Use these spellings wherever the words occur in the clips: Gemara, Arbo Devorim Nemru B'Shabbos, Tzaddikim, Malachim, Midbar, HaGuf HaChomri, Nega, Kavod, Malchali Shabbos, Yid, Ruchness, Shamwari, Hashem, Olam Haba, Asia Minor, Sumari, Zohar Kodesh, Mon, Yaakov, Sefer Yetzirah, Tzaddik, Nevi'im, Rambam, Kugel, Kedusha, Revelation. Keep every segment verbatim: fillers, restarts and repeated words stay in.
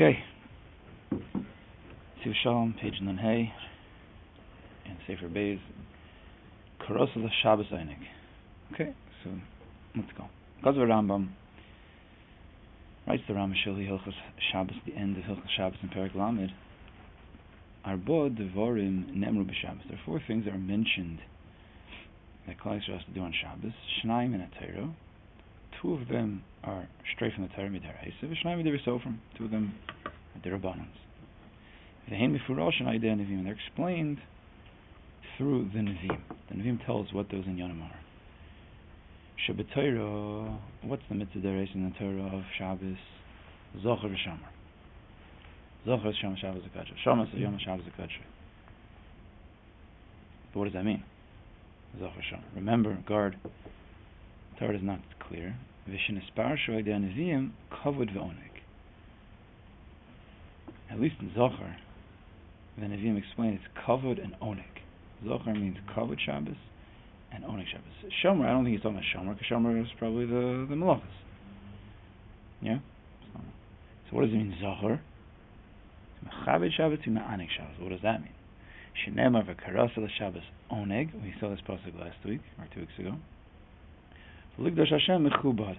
Okay. Siv Shalom, page Nun Hey, and Sefer Beis, Koros of the Shabbos Oneg. Okay, so let's go. Because of Rambam, writes the Ramashili Hilchas Shabbos, the end of Hilchas Shabbos in Perek Lamed. Arbo Devorim Nemru B'Shabbos. There are four things that are mentioned that Klal Yisrael has to do on Shabbos. Shnayim in Atero. Two of them are straight from the Torah midaraisa, v'shnayim midarasofrim. Two of them are derabbanans. V'heim b'furosh and idei Nevi'im, and they're explained through the Nevi'im. The Nevi'im tells what those in Yonam are. Shabbaton, what's the mitzvah deraisa in the Torah of Shabbos? Zocher v'shamar. Zocher v'shamar Shabbos zekadsha. Shamar v'shamar Shabbos zekadsha. But what does that mean? Zocher v'shamar. Remember, guard. Torah is not clear. At least in Zohar, the Nevi'im explain it's Kavod and Oneg. Zohar means Kavod Shabbos and Oneg Shabbos. Shomer, I don't think he's talking about Shomer, because Shomer is probably the, the Malachas. Yeah? So what does it mean, Zohar? Mechaved Shabbos to Ma'aneg Shabbos. What does that mean? Shenema v'karasel Shabbos Oneg. We saw this pasuk last week, or two weeks ago. Ligdash Hashem mechubad.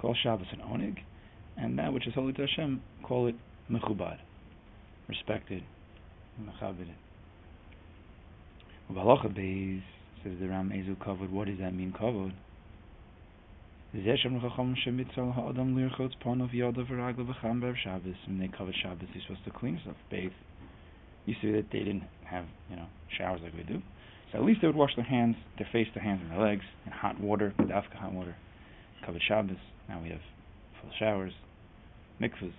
Call Shabbos an oneg, and that which is holy to Hashem, call it mechubad, respected, mechabed. Ubalacha beis, says the Ram Ezu kavod. What does that mean, kavod? Zeshem rachacham shemitzal haadam lirchotz panov yadav v'raglav v'chamber Shabbos. When they covered Shabbos, they're supposed to clean stuff, bathe. You see that they didn't have, you know, showers like we do. At least they would wash their hands, their face, their hands, and their legs in hot water, with Afka hot water. Kavod Shabbos. Now we have full showers, mikvahs,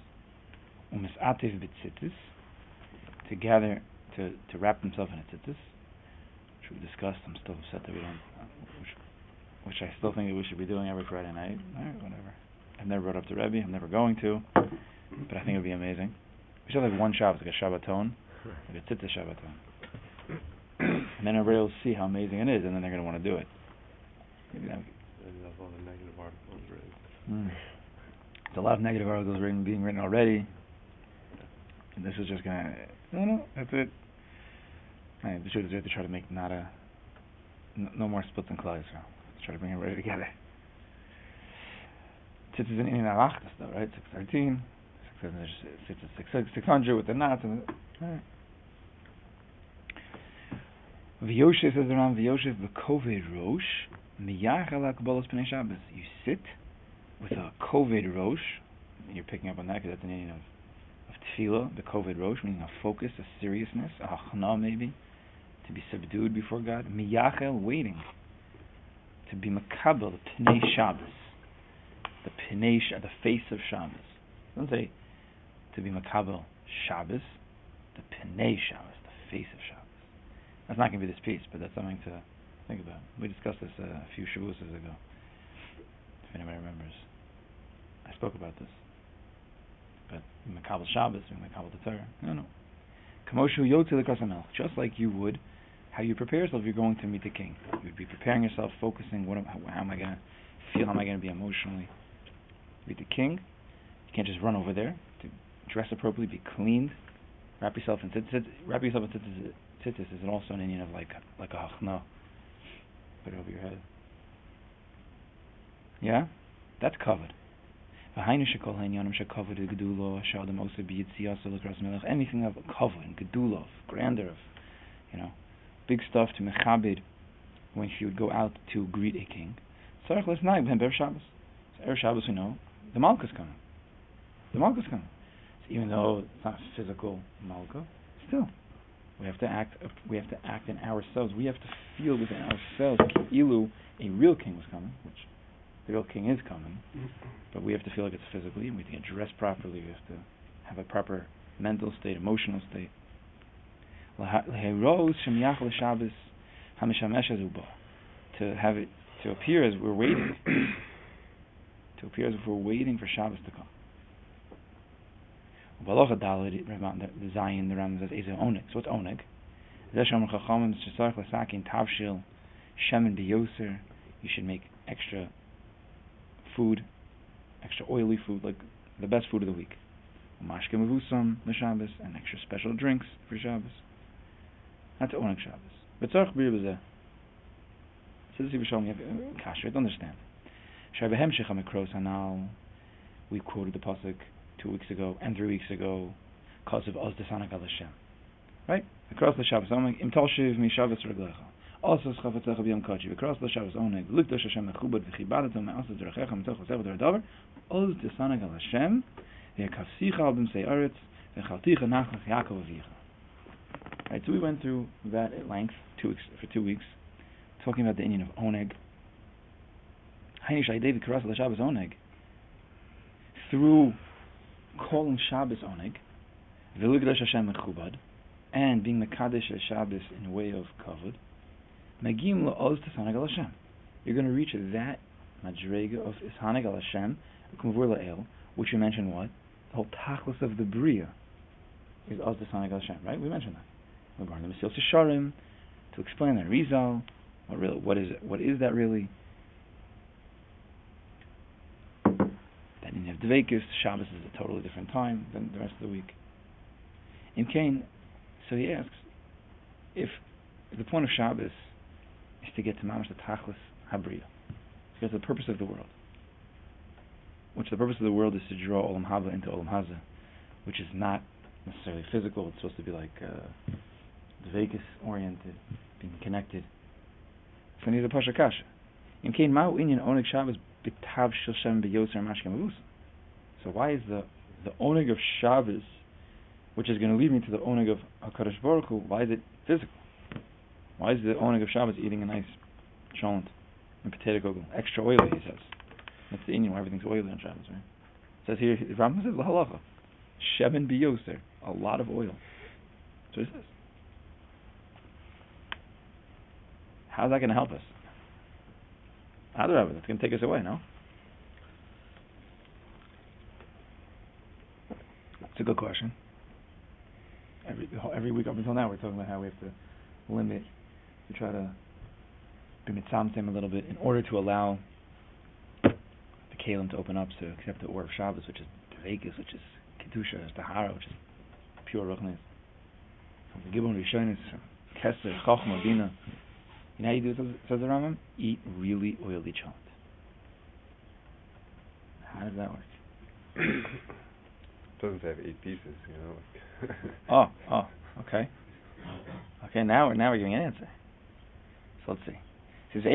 umisativ b'tzittis, to gather, to to wrap themselves in a tzitzit, which we discussed. I'm still upset that we don't, which, which I still think that we should be doing every Friday night. All right, whatever. I've never brought up to Rebbe. I'm never going to, but I think it would be amazing. We should have like one Shabbos, like a Shabbaton, like a tzitzit Shabbaton. And then everybody will see how amazing it is, and then they're going to want to do it. Maybe that's all the negative articles written. Mm. There's a lot of negative articles written, being written already. And this is just going to... No, no, that's it. Right, the truth is we have to try to make not a... N- no more splits and clouds. So let's try to bring everybody together. Tzitzit is in Indian Arachtas, though, right? six thirteen. six hundred with the knots. And the, all right. V'yoshev, says the Ram, v'yoshev b'koved rosh miyach ala kabbalas p'nei Shabbos. You sit with a koved rosh. You're picking up on that because that's an meaning of, of tefillah, the koved rosh, meaning a focus, a seriousness, a hachna maybe, to be subdued before God. Miyachel, waiting, to be makabel, the p'nei Shabbos, the p'nei, the face of Shabbos. It doesn't say to be makabel Shabbos, the p'nei Shabbos, the face of Shabbos. That's not going to be this piece, but that's something to think about. We discussed this uh, a few Shavuos ago, if anybody remembers. I spoke about this. But Makabel Shabbos, Makabel the Torah. No, no. Kamoshu Yotzi L'Kras HaMelech. Just like you would, how you prepare yourself if you're going to meet the king. You'd be preparing yourself, focusing, what am, how, how am I going to feel, how am I going to be emotionally. Meet the king. You can't just run over there. To dress appropriately, be cleaned, wrap yourself in tzitzit, wrap yourself in tzitzit. Tzitzis is also an Indian of like like a hachna. Put it over your head. Yeah? That's covered. Anything of covered, gedula, of grandeur, of, you know, big stuff to mechabed when she would go out to greet a king. So Erev Shabbos we know the Malka's coming. The Malka's coming. So even though it's not physical Malka, still. We have to act. We have to act in ourselves. We have to feel within ourselves. Ilu, a real king was coming, which the real king is coming, but we have to feel like it's physically, and we have to get dressed properly. We have to have a proper mental state, emotional state. To have it to appear as we're waiting. To appear as if we're waiting for Shabbos to come. The Zion, the Ram says, so what's Oneg? You should make extra food, extra oily food, like the best food of the week. Mashke mevusam l'Shabbos, and extra special drinks for Shabbos. That's Oneg Shabbos. V'tzarch bir b'zeh. So this is Yisrael, we have kashrut, understand. Shaibahem shech hamikros hanal. We quoted the Pasuk two weeks ago and three weeks ago. Cause of oz desanak al Hashem. Right? Across the Shabbos Oneg, im talshiv mi Shabbos reglecha. Osas chavatzecha b'yom kachi. Across the Shabbos Oneg, likdosh Hashem mechubad v'chibadetem me'asad derechecha m'toch v'sev v'deradavar. Oz desanak al Hashem. Ve'akavsicha al b'msei aretz. Ve'chalticha nachlech Yaakov avicha. Right, so we went through that at length two weeks, for two weeks, talking about the Indian of Oneg. Hainish David Karasal Shabbos Oneg. Through calling Shabbos Oneg, Vilugdash Hashem Mechubad, and being Mekadesh Shabbos in a way of Kavod, Magim La'oz Tisaneg Al Hashem. You're going to reach that Madrega of Tisaneg Al Hashem, Kumvur La'el, which you mentioned what? The whole Tachlis of the Bria is Oz Tisaneg Al Hashem, right? We mentioned that. We're going to Mesil Sisharim to explain that Rizal. What really? What is it? What is that really? Then you have Dveikis. Shabbos is a totally different time than the rest of the week. In Cain, so he asks, if, if the point of Shabbos is to get to Mamash the Tachlis Habriya, because the purpose of the world, which the purpose of the world is to draw Olam Haba into Olam Haza, which is not necessarily physical. It's supposed to be like uh, Dveikis oriented, being connected. So here's a pasha kasha. So why is the the Oneg of Shabbos, which is going to lead me to the Oneg of Hakadosh Baruch Hu, why is it physical? Why is the Oneg of Shabbos eating a nice cholent and potato kugel, extra oily? He says that's the Indian where everything's oily on Shabbos, right? It says here, Rambam says lahalacha, shemen biyoser, a lot of oil. So it says. How's that going to help us? Otherwise, that's going to take us away, no? It's a good question. Every every week up until now, we're talking about how we have to limit, we try to be mitzamtem a little bit in order to allow the kalim to open up to accept the Or of Shabbos, which is Dveikis, which is Kedusha, which is Tahara, which is pure Ruchness. The Gibbon Rishonis, Kesser, Chochma, Bina. You know how you do it, says the Rambam? Eat really oily cholent. How does that work? It doesn't have eight pieces, you know. oh, oh, okay. Okay, now, now we're giving an answer. So let's see. It says,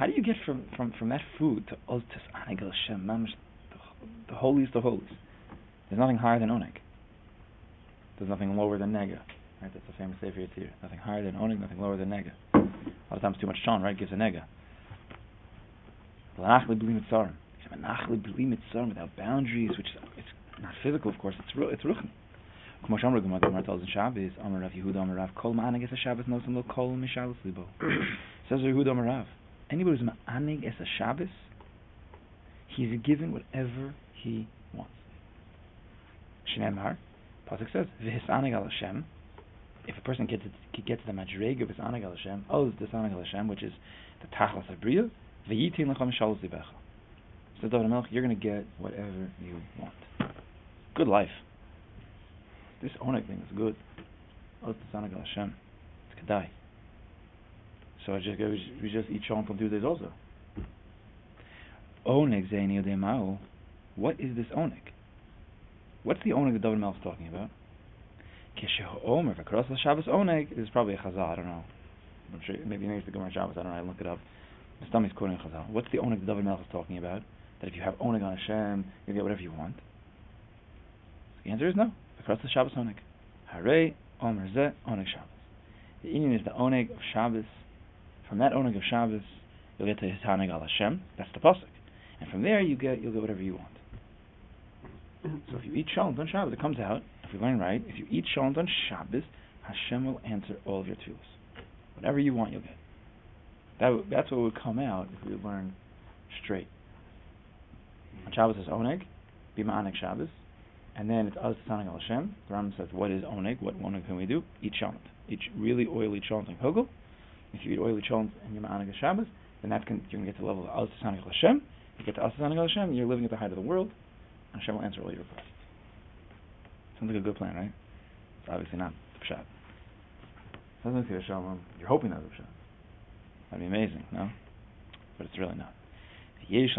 how do you get from, from, from that food to Oz Tisaneg Al Hashem, the holiest of holies? There's nothing higher than Oneg. There's nothing lower than Nega. Right, that's the famous Sefer Yetzirah. Nothing higher than Oneg, nothing lower than Nega. A lot of times too much cholent, right, gives a Nega. L'nachli b'li mitzarim. L'nachli b'li mitzarim, without boundaries, which is it's not physical, of course, it's it's ruchni. K'mo sh'amru Gemara tells in Shabbos, Amar Rav Yehuda Amar Rav, kol ma'anig es haShabbos nosam lo kol mishalos libo. Says Yehuda Amar Rav, anybody who's ma'anig es haShabbos, he's given whatever he wants. Shneimar, Pasuk says, v'hisanig al Hashem. If a person gets it, gets the madreg of Tisaneg Al Hashem, Oz Tisaneg Al Hashem, which is the Tachlis of Bria, V'yitin l'cha mishalos libecha. So David HaMelech, you're going to get whatever you want. Good life. This Oneg thing is good. Oz Tisaneg Al Hashem. It's Kedai. So I just, we just eat cholent on Tuesdays also. Oneg Zeini Yodei Ma'u. What is this Oneg? What's the Oneg that David HaMelech is talking about? Keshehomer across the Shabbos Oneg. This is probably a Chazal. I don't know. I'm sure maybe maybe it's the Gemara Shabbos. I don't know. I look it up. My stomach's quoting a Chazal. What's the Oneg that David HaMelech is talking about? That if you have Oneg on Hashem, you get whatever you want. The answer is no. Across the Shabbos Oneg. Hare Omer Zeh Oneg Shabbos. The Indian is the Oneg of Shabbos. From that Oneg of Shabbos, you'll get to Tisaneg Al Hashem. That's the pasuk. And from there, you get you'll get whatever you want. So if you eat cholent on Shabbos, it comes out. If you learn right, if you eat cholent on Shabbos, Hashem will answer all of your tefillos. Whatever you want, you'll get. That w- that's what would come out if we learn straight. On Shabbos is Oneg, be ma'anek Shabbos, and then it's Oz Tisaneg Al Hashem. The Rambam says, what is Oneg? What Oneg can we do? Eat cholent. Eat really oily cholent and kugel. If you eat oily cholent and you're ma'anek Shabbos, then that can you can get to the level of Oz Tisaneg Al Hashem. If you get to Oz Tisaneg Al Hashem, you're living at the height of the world, and Hashem will answer all your prayers. Sounds like a good plan, right? It's obviously not the pshat. Sometimes you get a shalom, you're hoping that's the pshat. That'd be amazing, no? But it's really not. We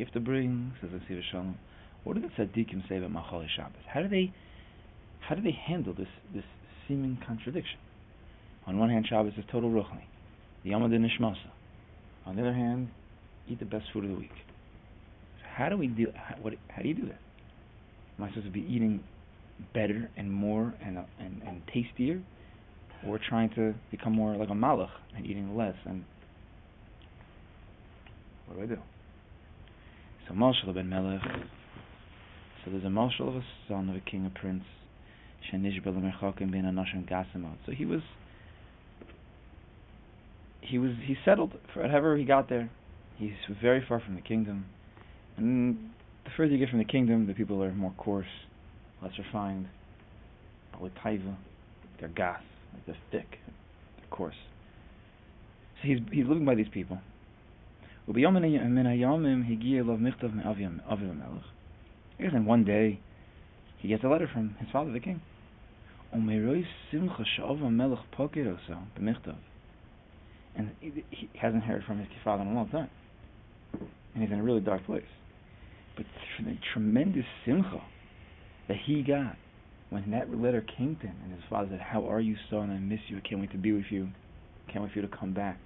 have to bring, says the Siva Shalom, what do the Tzaddikim say about Malchali Shabbos? How do they, how do they handle this, this seeming contradiction? On one hand, Shabbos is total Ruchni, the Yom HaDin Nishmasa. On the other hand, eat the best food of the week. So how do we do? How, what, how do you do that? Am I supposed to be eating better and more and, and and tastier, or trying to become more like a malach and eating less? And what do I do? So Mashal ben Melech. So there's a Mashal of a son of a king, a prince. So he was, he was, he settled forever. He got there. He's very far from the kingdom, and the further you get from the kingdom, the people are more coarse, less refined. They're gas, like they're thick, they're coarse. So he's he's living by these people. I guess in one day, he gets a letter from his father, the king. And he hasn't heard from his father in a long time. And he's in a really dark place. But the tremendous simcha that he got when that letter came to him, and his father said, "How are you, son? I miss you. I can't wait to be with you. I can't wait for you to come back."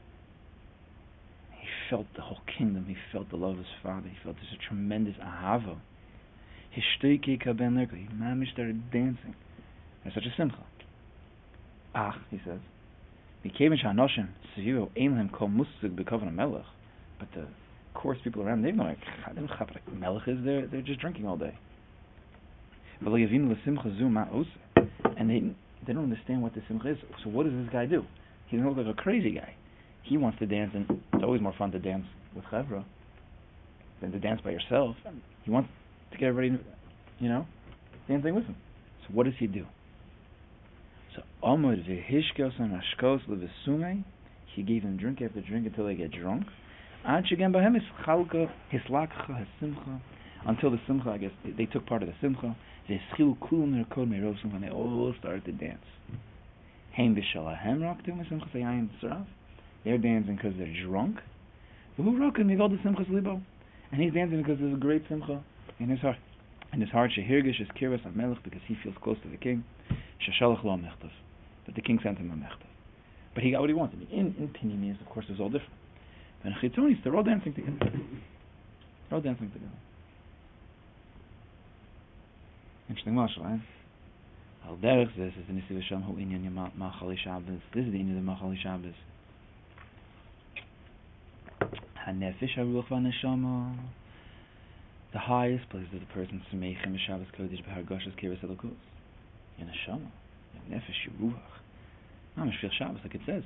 He felt the whole kingdom. He felt the love of his father. He felt this tremendous ahava. His shteikika ben lerka. He mamish started dancing. There's such a simcha. Ah, he says, but the coarse people around, they know like melech is there. They're just drinking all day. And they they don't understand what the simcha is. So what does this guy do? He doesn't look like a crazy guy. He wants to dance, and it's always more fun to dance with chavra than to dance by yourself. He wants to get everybody, you know, dancing with him. So what does he do? So Amud v'hishkos and ashkos levesumei, he gave them drink after drink until they get drunk. Ad shegem b'hem hischalka hislakcha hasimcha, until the simcha, I guess, they took part of the simcha. V'hischil kulam nerkod meirov simcha, and they all started to dance. Heim b'shalahem raktum hasimcha se'ayim tzarav, they're dancing because they're drunk. V'hu rakum migol desimchas libo, and he's dancing because there's a great simcha in his heart. In his heart, shehirgish is kiras hamelech, because he feels close to the king. But the king sent him a mechtav. But he got what he wanted. In in Pinimius, of course, it was all different. And Chitonis, they're all dancing together. They're all dancing together. Interesting marshal, eh? Al derech, this is the Nesiv Hashem Hu Inyan Machali Shabbos. This is the Inyan of Machali Shabbos. HaNefesh HaRuach VaNeshama. The highest place of the person, Semechim Shabbos Kodesh B'Hargashas Kiras Elokus. In Neshama, in Nefesh, Ruach. Mamish feel Shabbos, like it says.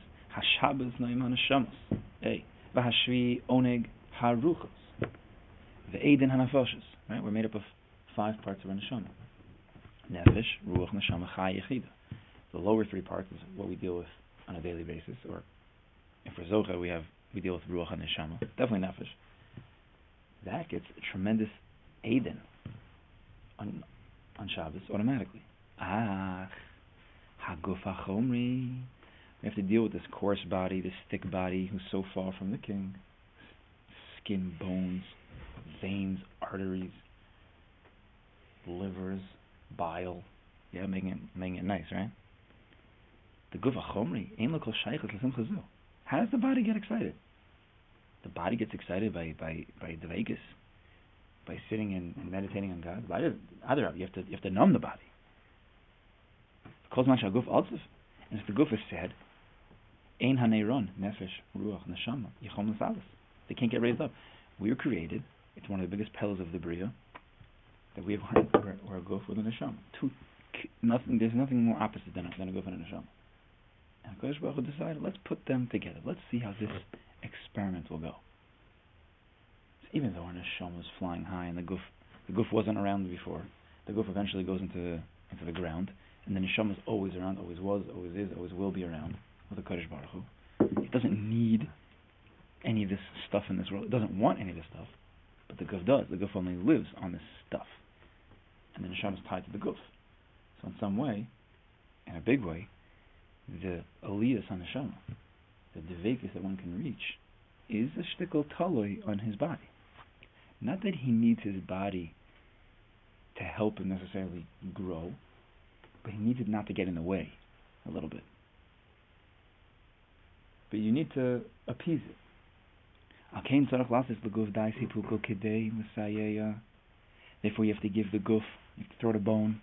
HaShabbos Noim HaNeshamas. Hey. V'hashvi Oneg HaRuchos. V'Eiden HaNefoshes. Right? We're made up of five parts of our Neshama. Nefesh, Ruach, Neshama, Chai, Yechida. The lower three parts is what we deal with on a daily basis. Or, if we're Zohar, we have, we deal with Ruach and Neshama. Definitely Nefesh. That gets a tremendous Eiden on, on Shabbos automatically. Ah, Haguf HaChomri. We have to deal with this coarse body, this thick body, who's so far from the king. Skin, bones, veins, arteries, livers, bile. Yeah, making it making it nice, right? The Guf HaChomri, Ein L'Kol Sheiches L'Simcha Zu. How does the body get excited? The body gets excited by by by dveikus, by sitting and, and meditating on God. By other, you have to you have to numb the body. And if the guf is sad, ein haneiron nefesh ruach neshama yichom l'salas. They can't get raised up. We were created. It's one of the biggest pillars of the bria that we have. We're a guf with a neshama. Two, nothing. There's nothing more opposite than a, than a guf and a neshama. And Kodesh Baruch Hu decided, let's put them together. Let's see how this experiment will go. So even though our neshama was flying high and the guf, the guf wasn't around before, the guf eventually goes into into the ground. And the neshama is always around, always was, always is, always will be around with the Kodesh Baruch Hu. It doesn't need any of this stuff in this world. It doesn't want any of this stuff. But the Guf does. The Guf only lives on this stuff. and the neshama is tied to the guf. So in some way, in a big way, the aliyas on neshama, the devekas that one can reach, is the shtickle taloi on his body. Not that he needs his body to help him necessarily grow, but he needs it not to get in the way a little bit. But you need to appease it. Therefore, you have to give the guf, you have to throw the bone.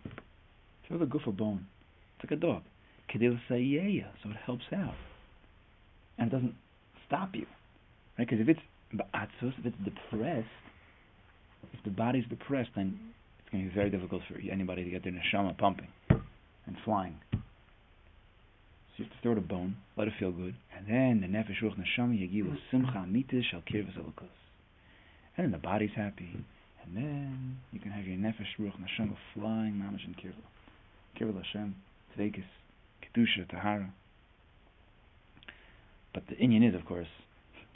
Throw the guf a bone. It's like a dog. So it helps out. And it doesn't stop you. Right? Because if it's ba'atzos, if it's depressed, if the body's depressed, then it's going to be very difficult for anybody to get their neshama pumping and flying. So you have to throw the bone, let it feel good, and then the nefesh ruach neshama yagilu simcha mitis shel kirvus elokos. And then the body's happy, and then you can have your nefesh ruach neshama flying mamash and kirvus. Kirvus Hashem, tzedekis, kedusha, tahara. But the inyan is, of course,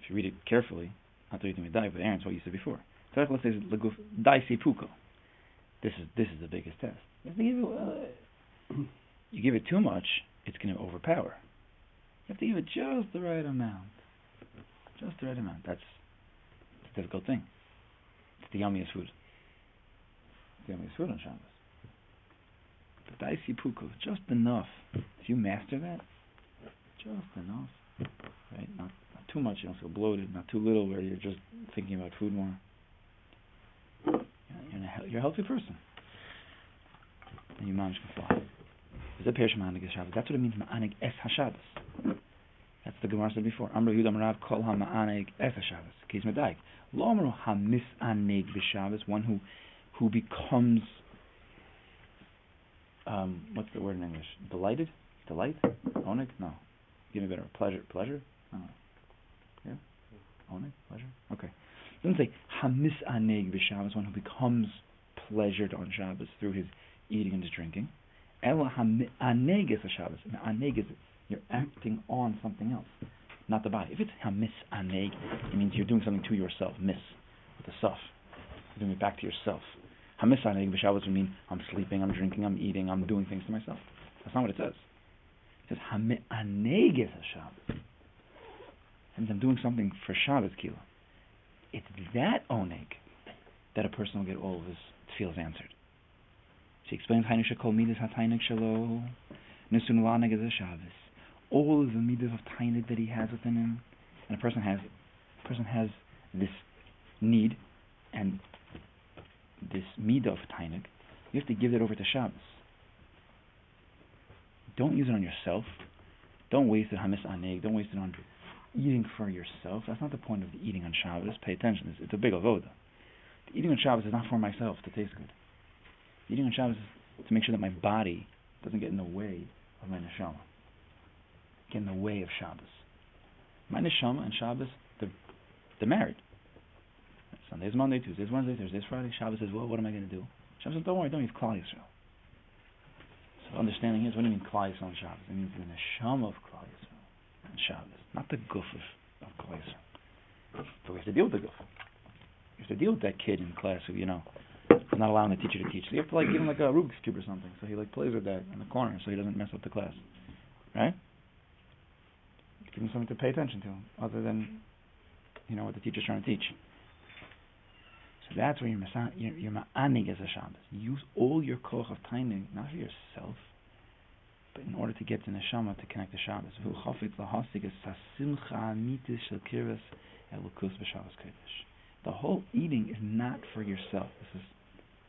if you read it carefully, not to read them die, but Aaron's what you said before. Tzarech let's say daisi puko. This is this is the biggest test. If you give it, uh, you give it too much, it's going to overpower. You have to give it just the right amount. Just the right amount. That's, that's a difficult thing. It's the yummiest food. It's the yummiest food on Shabbos. The daisi puko, just enough. If you master that, just enough. Right? Not, not too much, you don't feel bloated. Not too little, where you're just thinking about food more. You're, a, you're a healthy person. And you manage to fly. That's what it means, ma'aneg es ha-Shabbos. That's the Gemara said before. Amr Yud Amrav kol ha-ma'aneg es ha-Shabbos. Keiz medaik. Lo amro ha-mis'aneg b'Shabbos. One who who becomes, um, what's the word in English? Delighted? Delight? Oneg? No. Give me a better pleasure. Pleasure? I don't know. Yeah? Oneg? Pleasure? Okay. It doesn't say ha-mis'aneg b'Shabbos. One who becomes pleasured on Shabbos through his eating and his drinking. Ela ha-me'aneg es ha-Shabbos. Me'aneg is you're acting on something else, not the body. If it's ha-mis'aneg, it means you're doing something to yourself. Mis, with the saf. You're doing it back to yourself. Ha-mis'aneg b'Shabbos would mean I'm sleeping, I'm drinking, I'm eating, I'm doing things to myself. That's not what it says. It says ha-me'aneg es ha-Shabbos. And I'm doing something for Shabbos, Kila. It's that oneg that a person will get all of his tefillas answered. She explains, all of the midas of tainig that he has within him, and a person has, a person has this need and this midah of tainig. You have to give that over to Shabbos. Don't use it on yourself. Don't waste it on hamis aneg. Don't waste it on eating for yourself. That's not the point of the eating on Shabbos. Pay attention. It's, it's a big avoda. The eating on Shabbos is not for myself to taste good. Eating on Shabbos is to make sure that my body doesn't get in the way of my neshama. Get in the way of Shabbos. My neshama and Shabbos, they're, they're married. Sunday is Monday, Tuesday is Wednesday, Thursday is Friday. Shabbos says, well, what am I going to do? Shabbos says, don't worry, don't use Klal Yisrael. So understanding is, what do you mean Klal Yisrael on Shabbos? It means the neshama of Klal Yisrael on Shabbos. Not the guf of, of Klal Yisrael. So we have to deal with the guf. We have to deal with that kid in class who, you know, I'm not allowing the teacher to teach. So you have to like give him like a Rubik's Cube or something, so he like plays with that in the corner so he doesn't mess up the class. Right? Give him something to pay attention to, other than, you know, what the teacher's trying to teach. So that's where your ma'anig is a Shabbos. Use all your koch of tainig, not for yourself, but in order to get to neshama, to connect to Shabbos. The whole eating is not for yourself. This is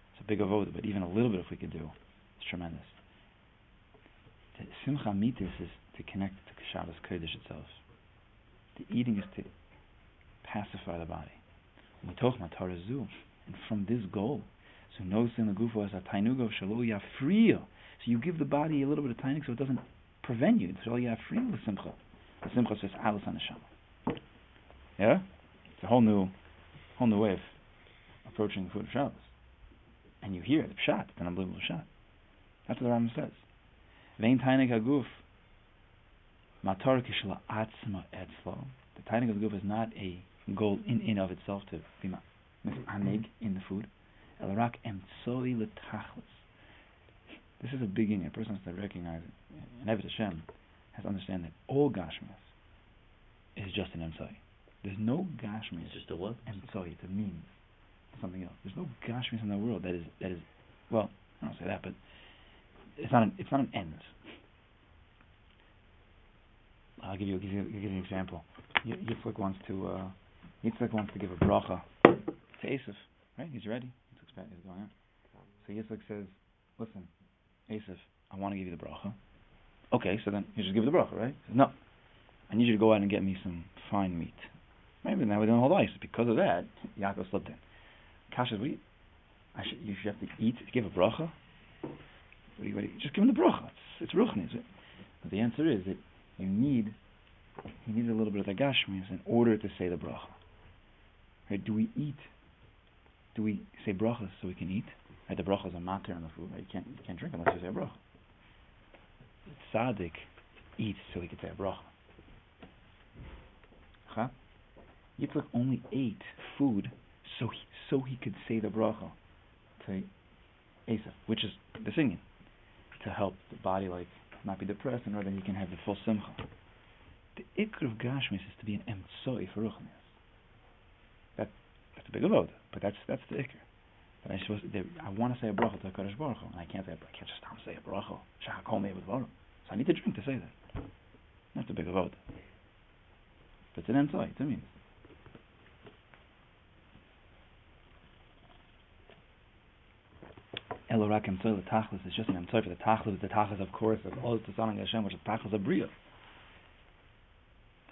It's a big avoda, but even a little bit if we could do, it's tremendous. The simcha mitis is to connect to Shabbos Kodesh itself. The eating is to pacify the body. And from this goal, so you give the body a little bit of tainik so it doesn't prevent you. The simcha says alas anashama. Yeah? It's a whole new whole new way of approaching the food of Shabbos. And you hear the pshat, it's an unbelievable pshat. That's what the Rambam says. Vein tainik haguf, matar kishla atzma etzlo. The tainik of the guf is not a goal in and of itself to be ma'aneg in the food. This is a beginning. A person has to recognize it. And Eved Hashem has to understand that all Gashmias is just an Emtsoi. There's no Gashmias. It's just a what? Emtsoi. It's a means. It's something else. There's no Gashmias in the world that is, that is, well, I don't say that, but it's not an, it's not an end. I'll give you, give you, give you an example. Y- Yitzchak wants to uh, Yitzchak wants to give a bracha to Asaph, right? He's ready. Yitzchak's is going on. So Yitzchak says, "Listen, Asaph, I want to give you the bracha." Okay, so then you just give the bracha, right? He says, "No, I need you to go out and get me some fine meat." Maybe now we don't hold ice because of that. Yaakov slipped in. Kash says, "We, I should, you should have to eat to give a bracha. What do you, what do you, just give him the bracha. It's, it's Ruchni, is it?" But the answer is that You need, you need a little bit of the gashmis in order to say the bracha. Right? Do we eat? Do we say brachas so we can eat? Right? The bracha is a matter on the food. Right? You can't, you can't drink unless you say a bracha. The tzaddik eats so he can say a bracha. Huh? Yitzchak only ate food so he, so he could say the bracha to Esau, which is the singing, to help the body like. Not be depressed in order that he can have the full simcha. The ikr of Gashmis is to be an emtsoi for Ruchnias. That that's a big load, but that's that's the ikr. That I supposed to, I want to say a bracha to Hakadosh Baruch Hu, and I can't say a, I can't just say a bracha. So I need to drink to say that. That's a big load. But it's an emtsoi. It's a means. Elorak emtsoi l'tachlis is just an emtsoi for the tachlis. The tachlis, of course, of all the Tzadik Hashem, which is tachlis abriya.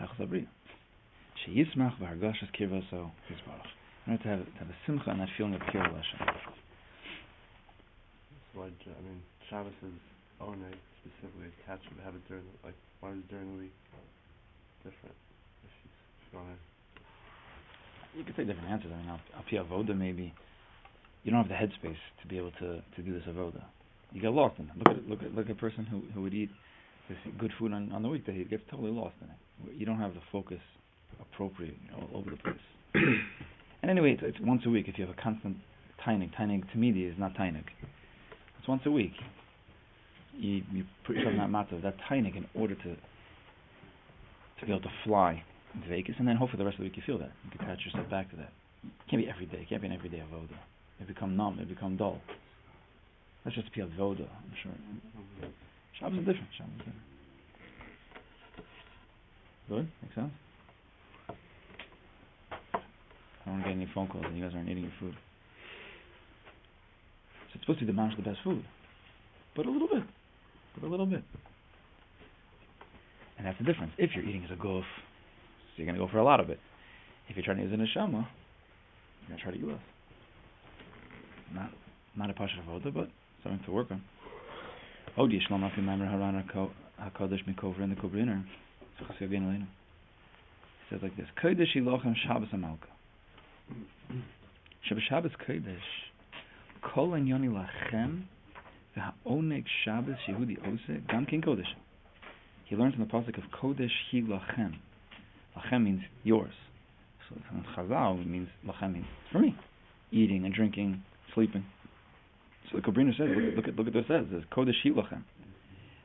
Tachlis abriya. Sheyismach v'hargashas kirvaso yisbarach. In order to have to have a simcha and that feeling of kirva Hashem. That's why I mean Shabbos is Oneg specifically attached to have it during the, like why is during the week different? If you go ahead. You could say different answers. I mean, al pi avoda maybe. You don't have the headspace to be able to, to do this avoda. You get lost in it. Look at look at look at a person who, who would eat this good food on, on the weekday. He gets totally lost in it. You don't have the focus appropriate, you know, all over the place. And anyway, it's, it's once a week. If you have a constant tainig, tainig to me is not tainig. It's once a week. You you put yourself in that matzah, that tainig, in order to to be able to fly into Vegas, and then hopefully the rest of the week you feel that you can attach yourself back to that. It can't be every day. It can't be an everyday avoda. They become numb, they become dull. That's just pure voda, I'm sure. Shabbos is different. Shabbos is different. Good? Makes sense? I don't want to get any phone calls and you guys aren't eating your food. So it's supposed to be the Mashal, the best food. But a little bit. But a little bit. And that's the difference. If you're eating as a guf, so you're going to go for a lot of it. If you're trying to use a neshama, you're going to try to eat less. Not, not a pasha avoda, but something to work on. Odi shalom afi ma'amar haran hakadosh mikovrin the kubriner. It says like this: Kodesh ilochem Shabbos amalka. Shabbos Shabbos Kodesh. Kol anyoni lachem v'haoneg Shabbos Yehudi Ose gamkin Kodesh. He learns in the pasuk of Kodesh hi lachem. Lachem means yours. So in Chazal means lachem means for me. Eating and drinking, sleeping. So the Kubriner says, look, look at look at what it says. It says Kodesh hi lachem.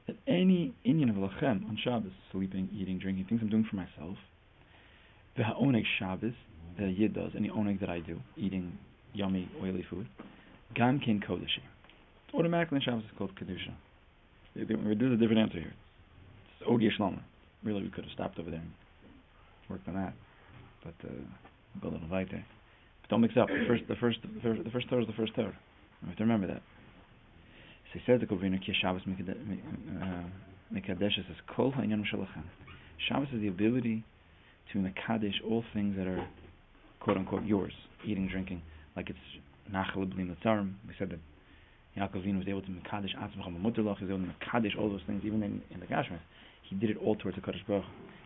That any inyan of lachem on Shabbos, sleeping, eating, drinking, things I'm doing for myself, the ha'oneg Shabbos that a Yid does, any oneg that I do, eating yummy, oily food, gam kin Kodesh. Automatically in Shabbos it's called Kedusha. There's a different answer here. It's Odi Shlama. Really, we could have stopped over there and worked on that. But uh, got a little light there. Don't mix up. The first, the first, the first Torah is the first Torah. You have to remember that. So he says the Kubriner, Ki Shabbos Mekadesh says Kol Ha'inyan Shalachem. Shabbos is the ability to mekadesh all things that are quote unquote yours, eating, drinking, like it's Nachal B'lim Latzarim. We said that Yaakov Avinu was able to mekadesh Atzmach Hamamutterlach. He was able to mekadesh all those things, even in, in the Gashmis. He did it all towards the Kadosh Baruch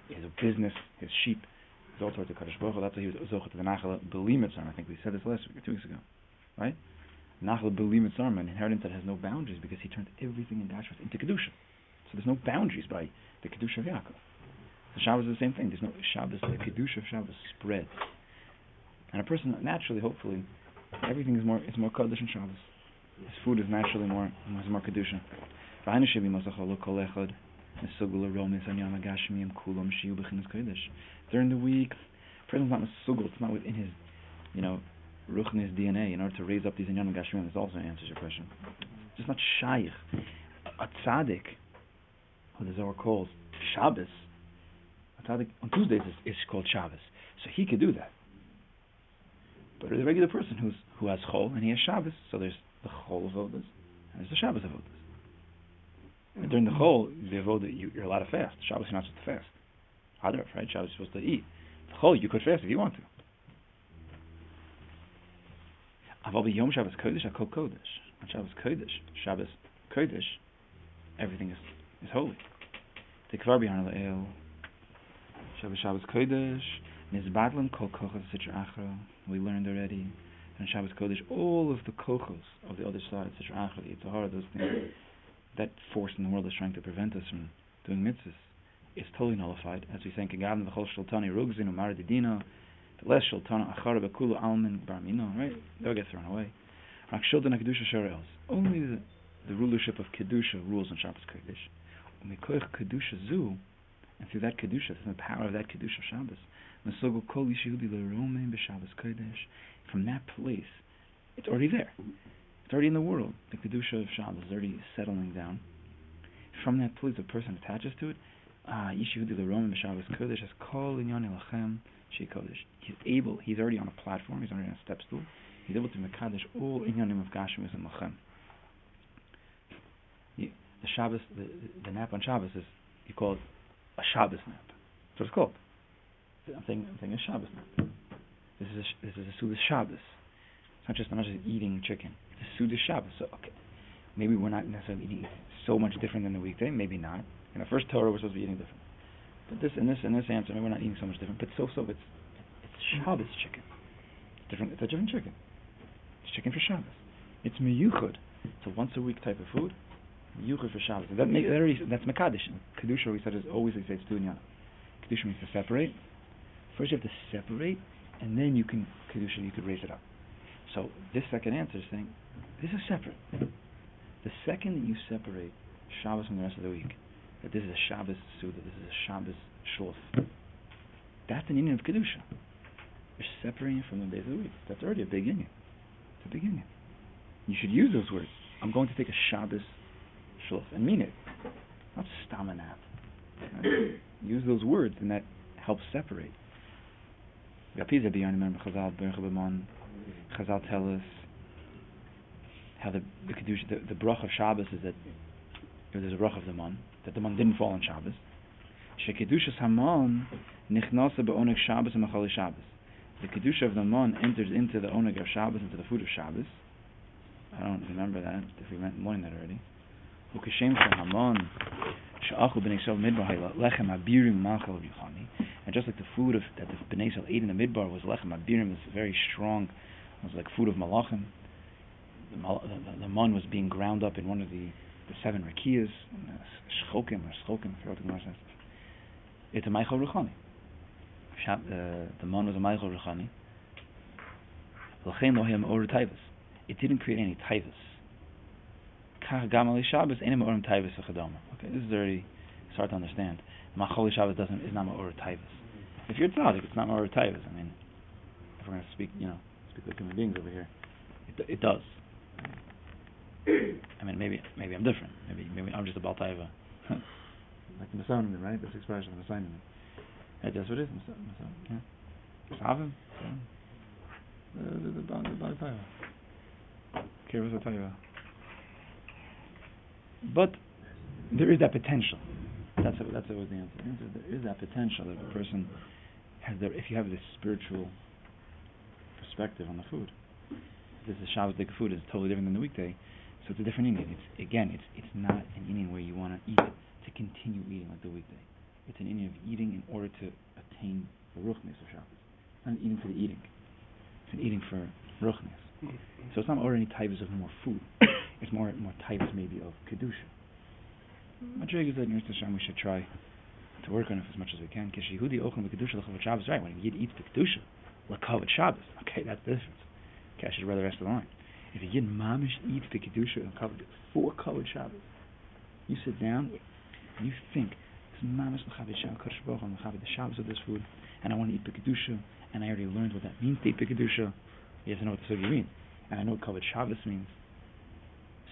Hu. His business, his sheep. That's why he was Zocher v'shamar. I think we said this last week or two weeks ago, right? Nachal b'limitzarim, an inheritance that has no boundaries because he turned everything in Gashmis into kedusha. So there's no boundaries by the kedusha of Yaakov. So Shabbos is the same thing. There's no Shabbos. The kedusha of Shabbos spreads, and a person naturally, hopefully, Everything is more is more Kodesh in Shabbos. His food is naturally more is more Kedusha. During the week, a person's not Mesugul, it's not within his, you know, Ruchni's D N A in order to raise up these Inyan Gashmiyim. This also answers your question. It's just not Shaykh. A Tzaddik, who the Zohar calls Shabbos, a Tzaddik on Tuesdays is, is called Shabbos. So he could do that. But there's a regular person who's who has Chol and he has Shabbos, so there's the Chol of Avodas and there's the Shabbos of Avodas. And during the Chol, the Avodah, you, you're allowed to fast. Shabbos, you're not supposed to fast. Hadarif, right? Shabbos, you're supposed to eat. The Chol, you could fast if you want to. Avabi Yom Shabbos Kodesh, I call Kodesh. On Shabbos Kodesh, Shabbos Kodesh, everything is, is holy. Tikvar b'yarn l'el. Shabbos Shabbos Kodesh. Nizbadlan kol kochos sitra achra. We learned already. On Shabbos Kodesh, all of the kochos of the other side, sitra achra, the Tahara, those things, that force in the world is trying to prevent us from doing mitzvahs, is totally nullified. As we say, Kegavn v'chol shaltani rugzin umar didina. The less shaltana achara b'kulu almin barmino. Right? They'll get thrown away. Rak shildana kedusha sharels. Only the, the rulership of kedusha rules on Shabbos Kodesh. Umikoich kedusha zu. And through that kedusha, through the power of that kedusha of Shabbos, mesogo kol yishudi l'romei b'Shabbos Kodesh. From that place, it's already there. It's already in the world. The Kedusha of Shabbos is already settling down. From that place, a person attaches to it. He's able, he's already on a platform, he's already on a step stool. He's able to mekadesh all inyanim of Gashemus and Lachem. The Shabbos, the, the nap on Shabbos is, you call it a Shabbos nap. That's what it's called. I'm saying, I'm saying a Shabbos nap. This is a, this is a Suda Shabbos. It's not just, I'm not just eating chicken. It's a Suda Shabbos. So, okay. Maybe we're not necessarily eating so much different than the weekday. Maybe not. In the first Torah, we're supposed to be eating different. But this and this and this answer, maybe we're not eating so much different. But so, so, it's it's Shabbos chicken. It's different. It's a different chicken. It's chicken for Shabbos. It's miyuchud. It's a once a week type of food. Miyuchud for Shabbos. That make, that already, that's mekadesh. Kedusha, we said, is always, we say, it's dunya. Kedusha means to separate. First, you have to separate, and then you can, Kedusha, you could raise it up. So this second answer is saying, this is separate. The second that you separate Shabbos from the rest of the week, that this is a Shabbos Suda, this is a Shabbos Shlof, that's an union of Kedusha. You're separating it from the days of the week. That's already a big union. It's a big union. You should use those words. I'm going to take a Shabbos Shlof and mean it. Not staminat. Right? Use those words and that helps separate. Chazal tell us how the the, Kedusha, the, the brach of Shabbos is that there's a brach of the Mon, that the Mon didn't fall on Shabbos. The Kedusha of the Mon enters into the Oneg of Shabbos, into the food of Shabbos. I don't remember that, if we went learning that already. And just like the food of, that the Bnei Israel ate in the Midbar was lechem abirim, was very strong, it was like food of malachim. The, mal- the, the, the Mon was being ground up in one of the, the seven rakiyas, shchokim or shchokim, I forgot the Gemara says. It's a meichel ruchani. The, the Mon was a meichel ruchani. L'chein lohem or taivus. It didn't create any taivus. Kach gamali Shabbos enim orim taivus v'chadoma. Okay, this is already, it's hard to understand. Malchali Shabbos doesn't is not ma'or taivus. If you're tzaddik, it's not ma'or taivus. I mean, if we're going to speak, you know, speak like human beings over here, it, it does. I mean, maybe maybe I'm different. Maybe maybe I'm just a bal taiva, like the Masanim, right? This expression of Masanim. That's what it is. Masanim, yeah. Masavim, the the the bal taiva. K'rivas a taiva. But there is that potential. That's a, that's always the answer. the answer. There is that potential that a person has there if you have this spiritual perspective on the food. This is Shabbos day food is totally different than the weekday, so it's a different Indian. It's again, it's it's not an Indian where you want to eat to continue eating like the weekday. It's an Indian of eating in order to attain the Ruchness of Shabbos. It's not an eating for the eating. It's an eating for Ruchness. So it's not already types of more food. It's more more types maybe of Kedusha. My trick is that in Hashem we should try to work on it as much as we can. Right, when a Yid eats the Kedusha, L'Kavod Shabbos. Okay, that's the difference. catches by the rest of the line. If a Yid mamish eats the Kedusha and Kavod for Kavod Shabbos, you sit down and you think, this is mamish l'chavit Shabbos, Kodesh Baruch Hu, l'chavit the Shabbos of this food, and I want to eat the Kedusha, and I already learned what that means to eat the Kedusha. You have to know what the Sugi means. And I know what Kavod Shabbos means.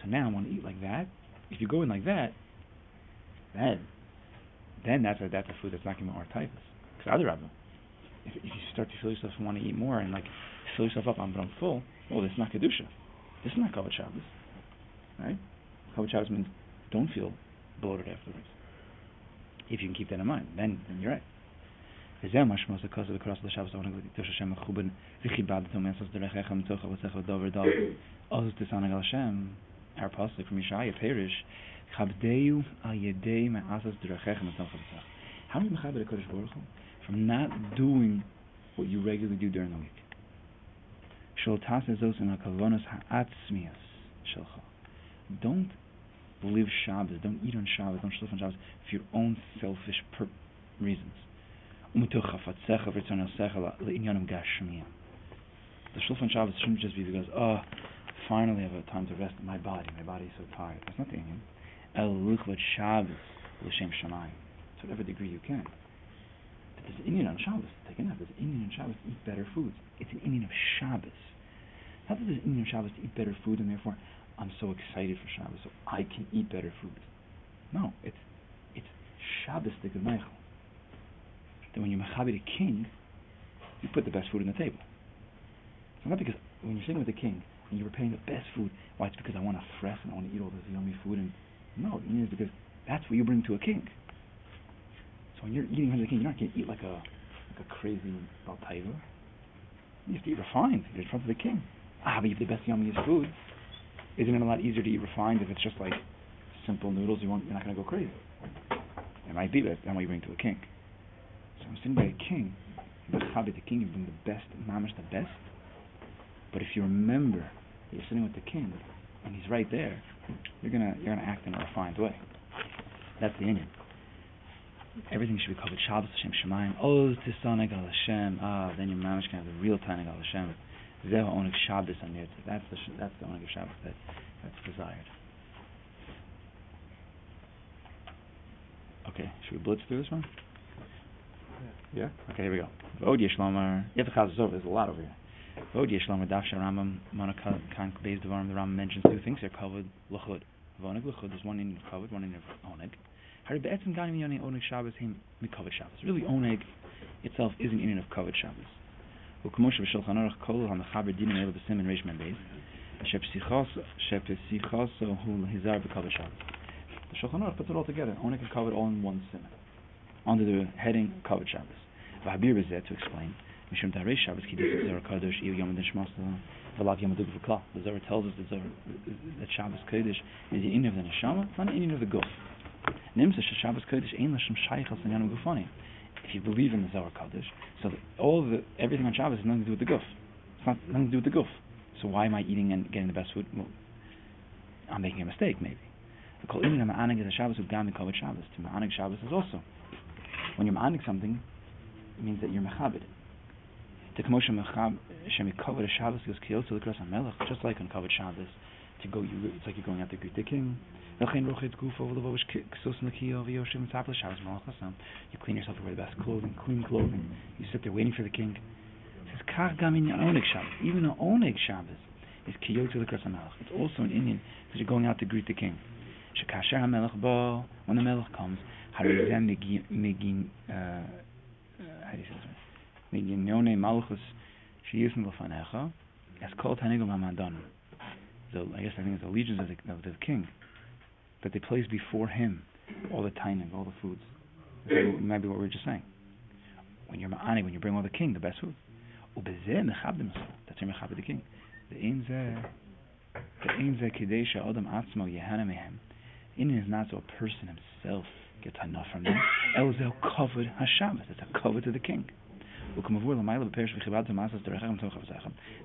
So now I want to eat like that. If you go in like that, then then that's a, that's a food that's not giving arthritis. Because other Rabbah, if, if you start to fill yourself and want to eat more and like fill yourself up, I'm, but I'm full. Oh, that's not Kedusha. This is not Kavod Shabbos, right? Kavod Shabbos means don't feel bloated afterwards. If you can keep that in mind, then then you're right. Our Pasuk from Yeshaya Perish, Chabdeu al Yedei Me'asas Derechechem Atocha B'Tzach. How many Mechaber HaKadosh Baruch Hu from not doing what you regularly do during the week? Shol Taseh Zos In HaKavonos HaAtzmias Shelcha. Don't live Shabbos, don't eat on Shabbos, don't shluf on Shabbos for your own selfish per- reasons. Umitoch HaFatzecha V'Ritzon HaSecha Le'inyanum Gashmiyam. The shluf on Shabbos shouldn't just be because, oh, finally I have a time to rest my body. My body is so tired. That's not the Indian. El Ruchvat Shabbos L'Shem Shamayim. To whatever degree you can. But there's an Indian on Shabbos. Take a nap. There's an Indian on Shabbos to eat better foods. It's an Indian of Shabbos. Not that there's an Indian on Shabbos to eat better food and therefore I'm so excited for Shabbos so I can eat better food. No. It's it's Shabbos de Gemeichel. That when you're Mechaber the king, you put the best food on the table. It's not because when you're sitting with the king and you're preparing the best food, why, it's because I want to fresh and I want to eat all this yummy food. And no, it's because that's what you bring to a king. So when you're eating under the king, you're not going to eat like a like a crazy baltaiva. You have to eat refined. You're in front of the king. Ah, but you have the best yummiest food. Isn't it a lot easier to eat refined if it's just like simple noodles? You won't, you're not going to go crazy. It might be, but that's not what you bring to a king. So I'm sitting by a king. You're the king. You bring the best, mamish the best. But if you remember you're sitting with the king, and he's right there, you're gonna you're gonna act in a refined way. That's the Indian. Everything should be covered. Shabbos Hashem Shemayim. Oz Tisaneg Al Hashem. Ah, then your mamish can have the real Taneg Al Hashem. Zehu Oneg Shabbos Anirtz. That's the that's the Oneg of Shabbos that that's desired. Okay, should we blitz through this one? Yeah. yeah? Okay, here we go. Vod Yeshlomer. You have to chazos over. There's a lot over here. Vod Yeshlomer Davsha Rambam Monakan Beis Devarim. The Rambam mentions two things here: Kavod L'Chud. Oneg L'Chud. There's one in Kavod, one in Oneg. Hari Be'etzim Gani Minyoni Oneg Shabbos Him Mikavod Shabbos. Really, Oneg itself is an union of Kavod Shabbos. U'Kamosh V'Shulchan Aruch Kol HaMechaber Dinim El V'Simin Reish Men Beis Shepsichos Shepsichos Hu Hizar B'Kavod Shabbos. The Shulchan Aruch puts it all together. Oneg and Kavod all in one siman under the heading Kavod Shabbos. V'Habir B'Zeh to explain. The Zohar tells us that, Zohar, that Shabbos Kodesh is the union of the neshama, it's not the union of the guf. If you believe in the Zohar Kodesh, so all the everything on Shabbos has nothing to do with the guf. It's not nothing to do with the guf. So why am I eating and getting the best food? Well, I'm making a mistake, maybe. To ma'anig Shabbos is also. When you're ma'anig something, it means that you're mechabed. Just like on Kavod Shabbos, to go, you, it's like you're going out to greet the king. You clean yourself, you wear the best clothing, clean clothing. You sit there waiting for the king. It says, even on Oneg Shabbos is it's also an Indian because you're going out to greet the king. When the melech comes, how do you say this? As called so I guess I think it's the allegiance of the, of the king that they place before him all the tainig, all the foods. That might be what we were just saying. When you're ma'ani, when you bring all the king, the best food. That's your mechabed the king. The in is not so a person himself gets enough from them. Elzeh kavod hashabbos. That's a kavod to the king. That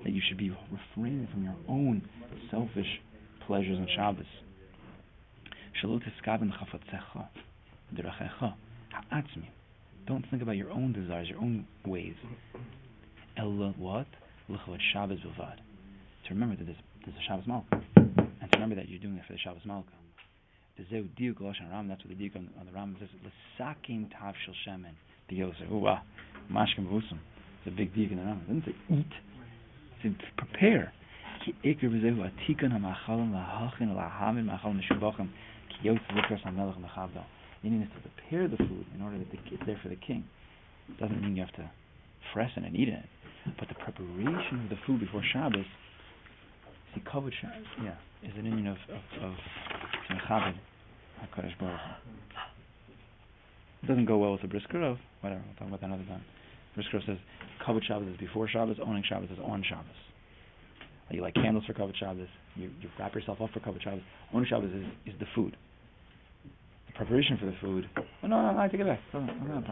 you should be refraining from your own selfish pleasures on Shabbos. Don't think about your own desires, your own ways. Ella what? L'chavod Shabbos b'vad. to remember that there's, there's a Shabbos Malka, and to remember that you're doing it for the Shabbos Malka. That's what the diuk on, on the Rambam says. L'sakim tav shel shemen. The Yoser. Oh wow, mashkim v'usum. It's a big diuk in the Rambam. It doesn't say eat. It says prepare. You need to prepare the food in order that it's there for the king. It doesn't mean you have to fresh it and eat it, but the preparation of the food before Shabbos, see, Kavod, yeah, is an union of of Chabad, HaKadosh Baruch Hu. It doesn't go well with the brisker of, whatever, we'll talk about that another time. Brisker says, Kavod Shabbos is before Shabbos, Oneg Shabbos is on Shabbos. You light candles for Kavod Shabbos, you, you wrap yourself up for Kavod Shabbos. Oneg Shabbos is, is the food. The preparation for the food, oh, no, no, no, I take it back, no, no, no problem.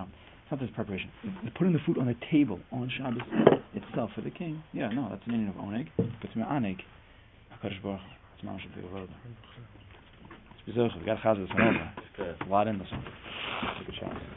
It's not just preparation. It's putting the food on the table on Shabbos itself for the king. Yeah, no, that's an union of Oneg. But to me, Oneg, HaKadosh Baruch Hu. It's not should be a word. It's bizarre. We got Chazal this one over. A lot in this one. That's a good shot.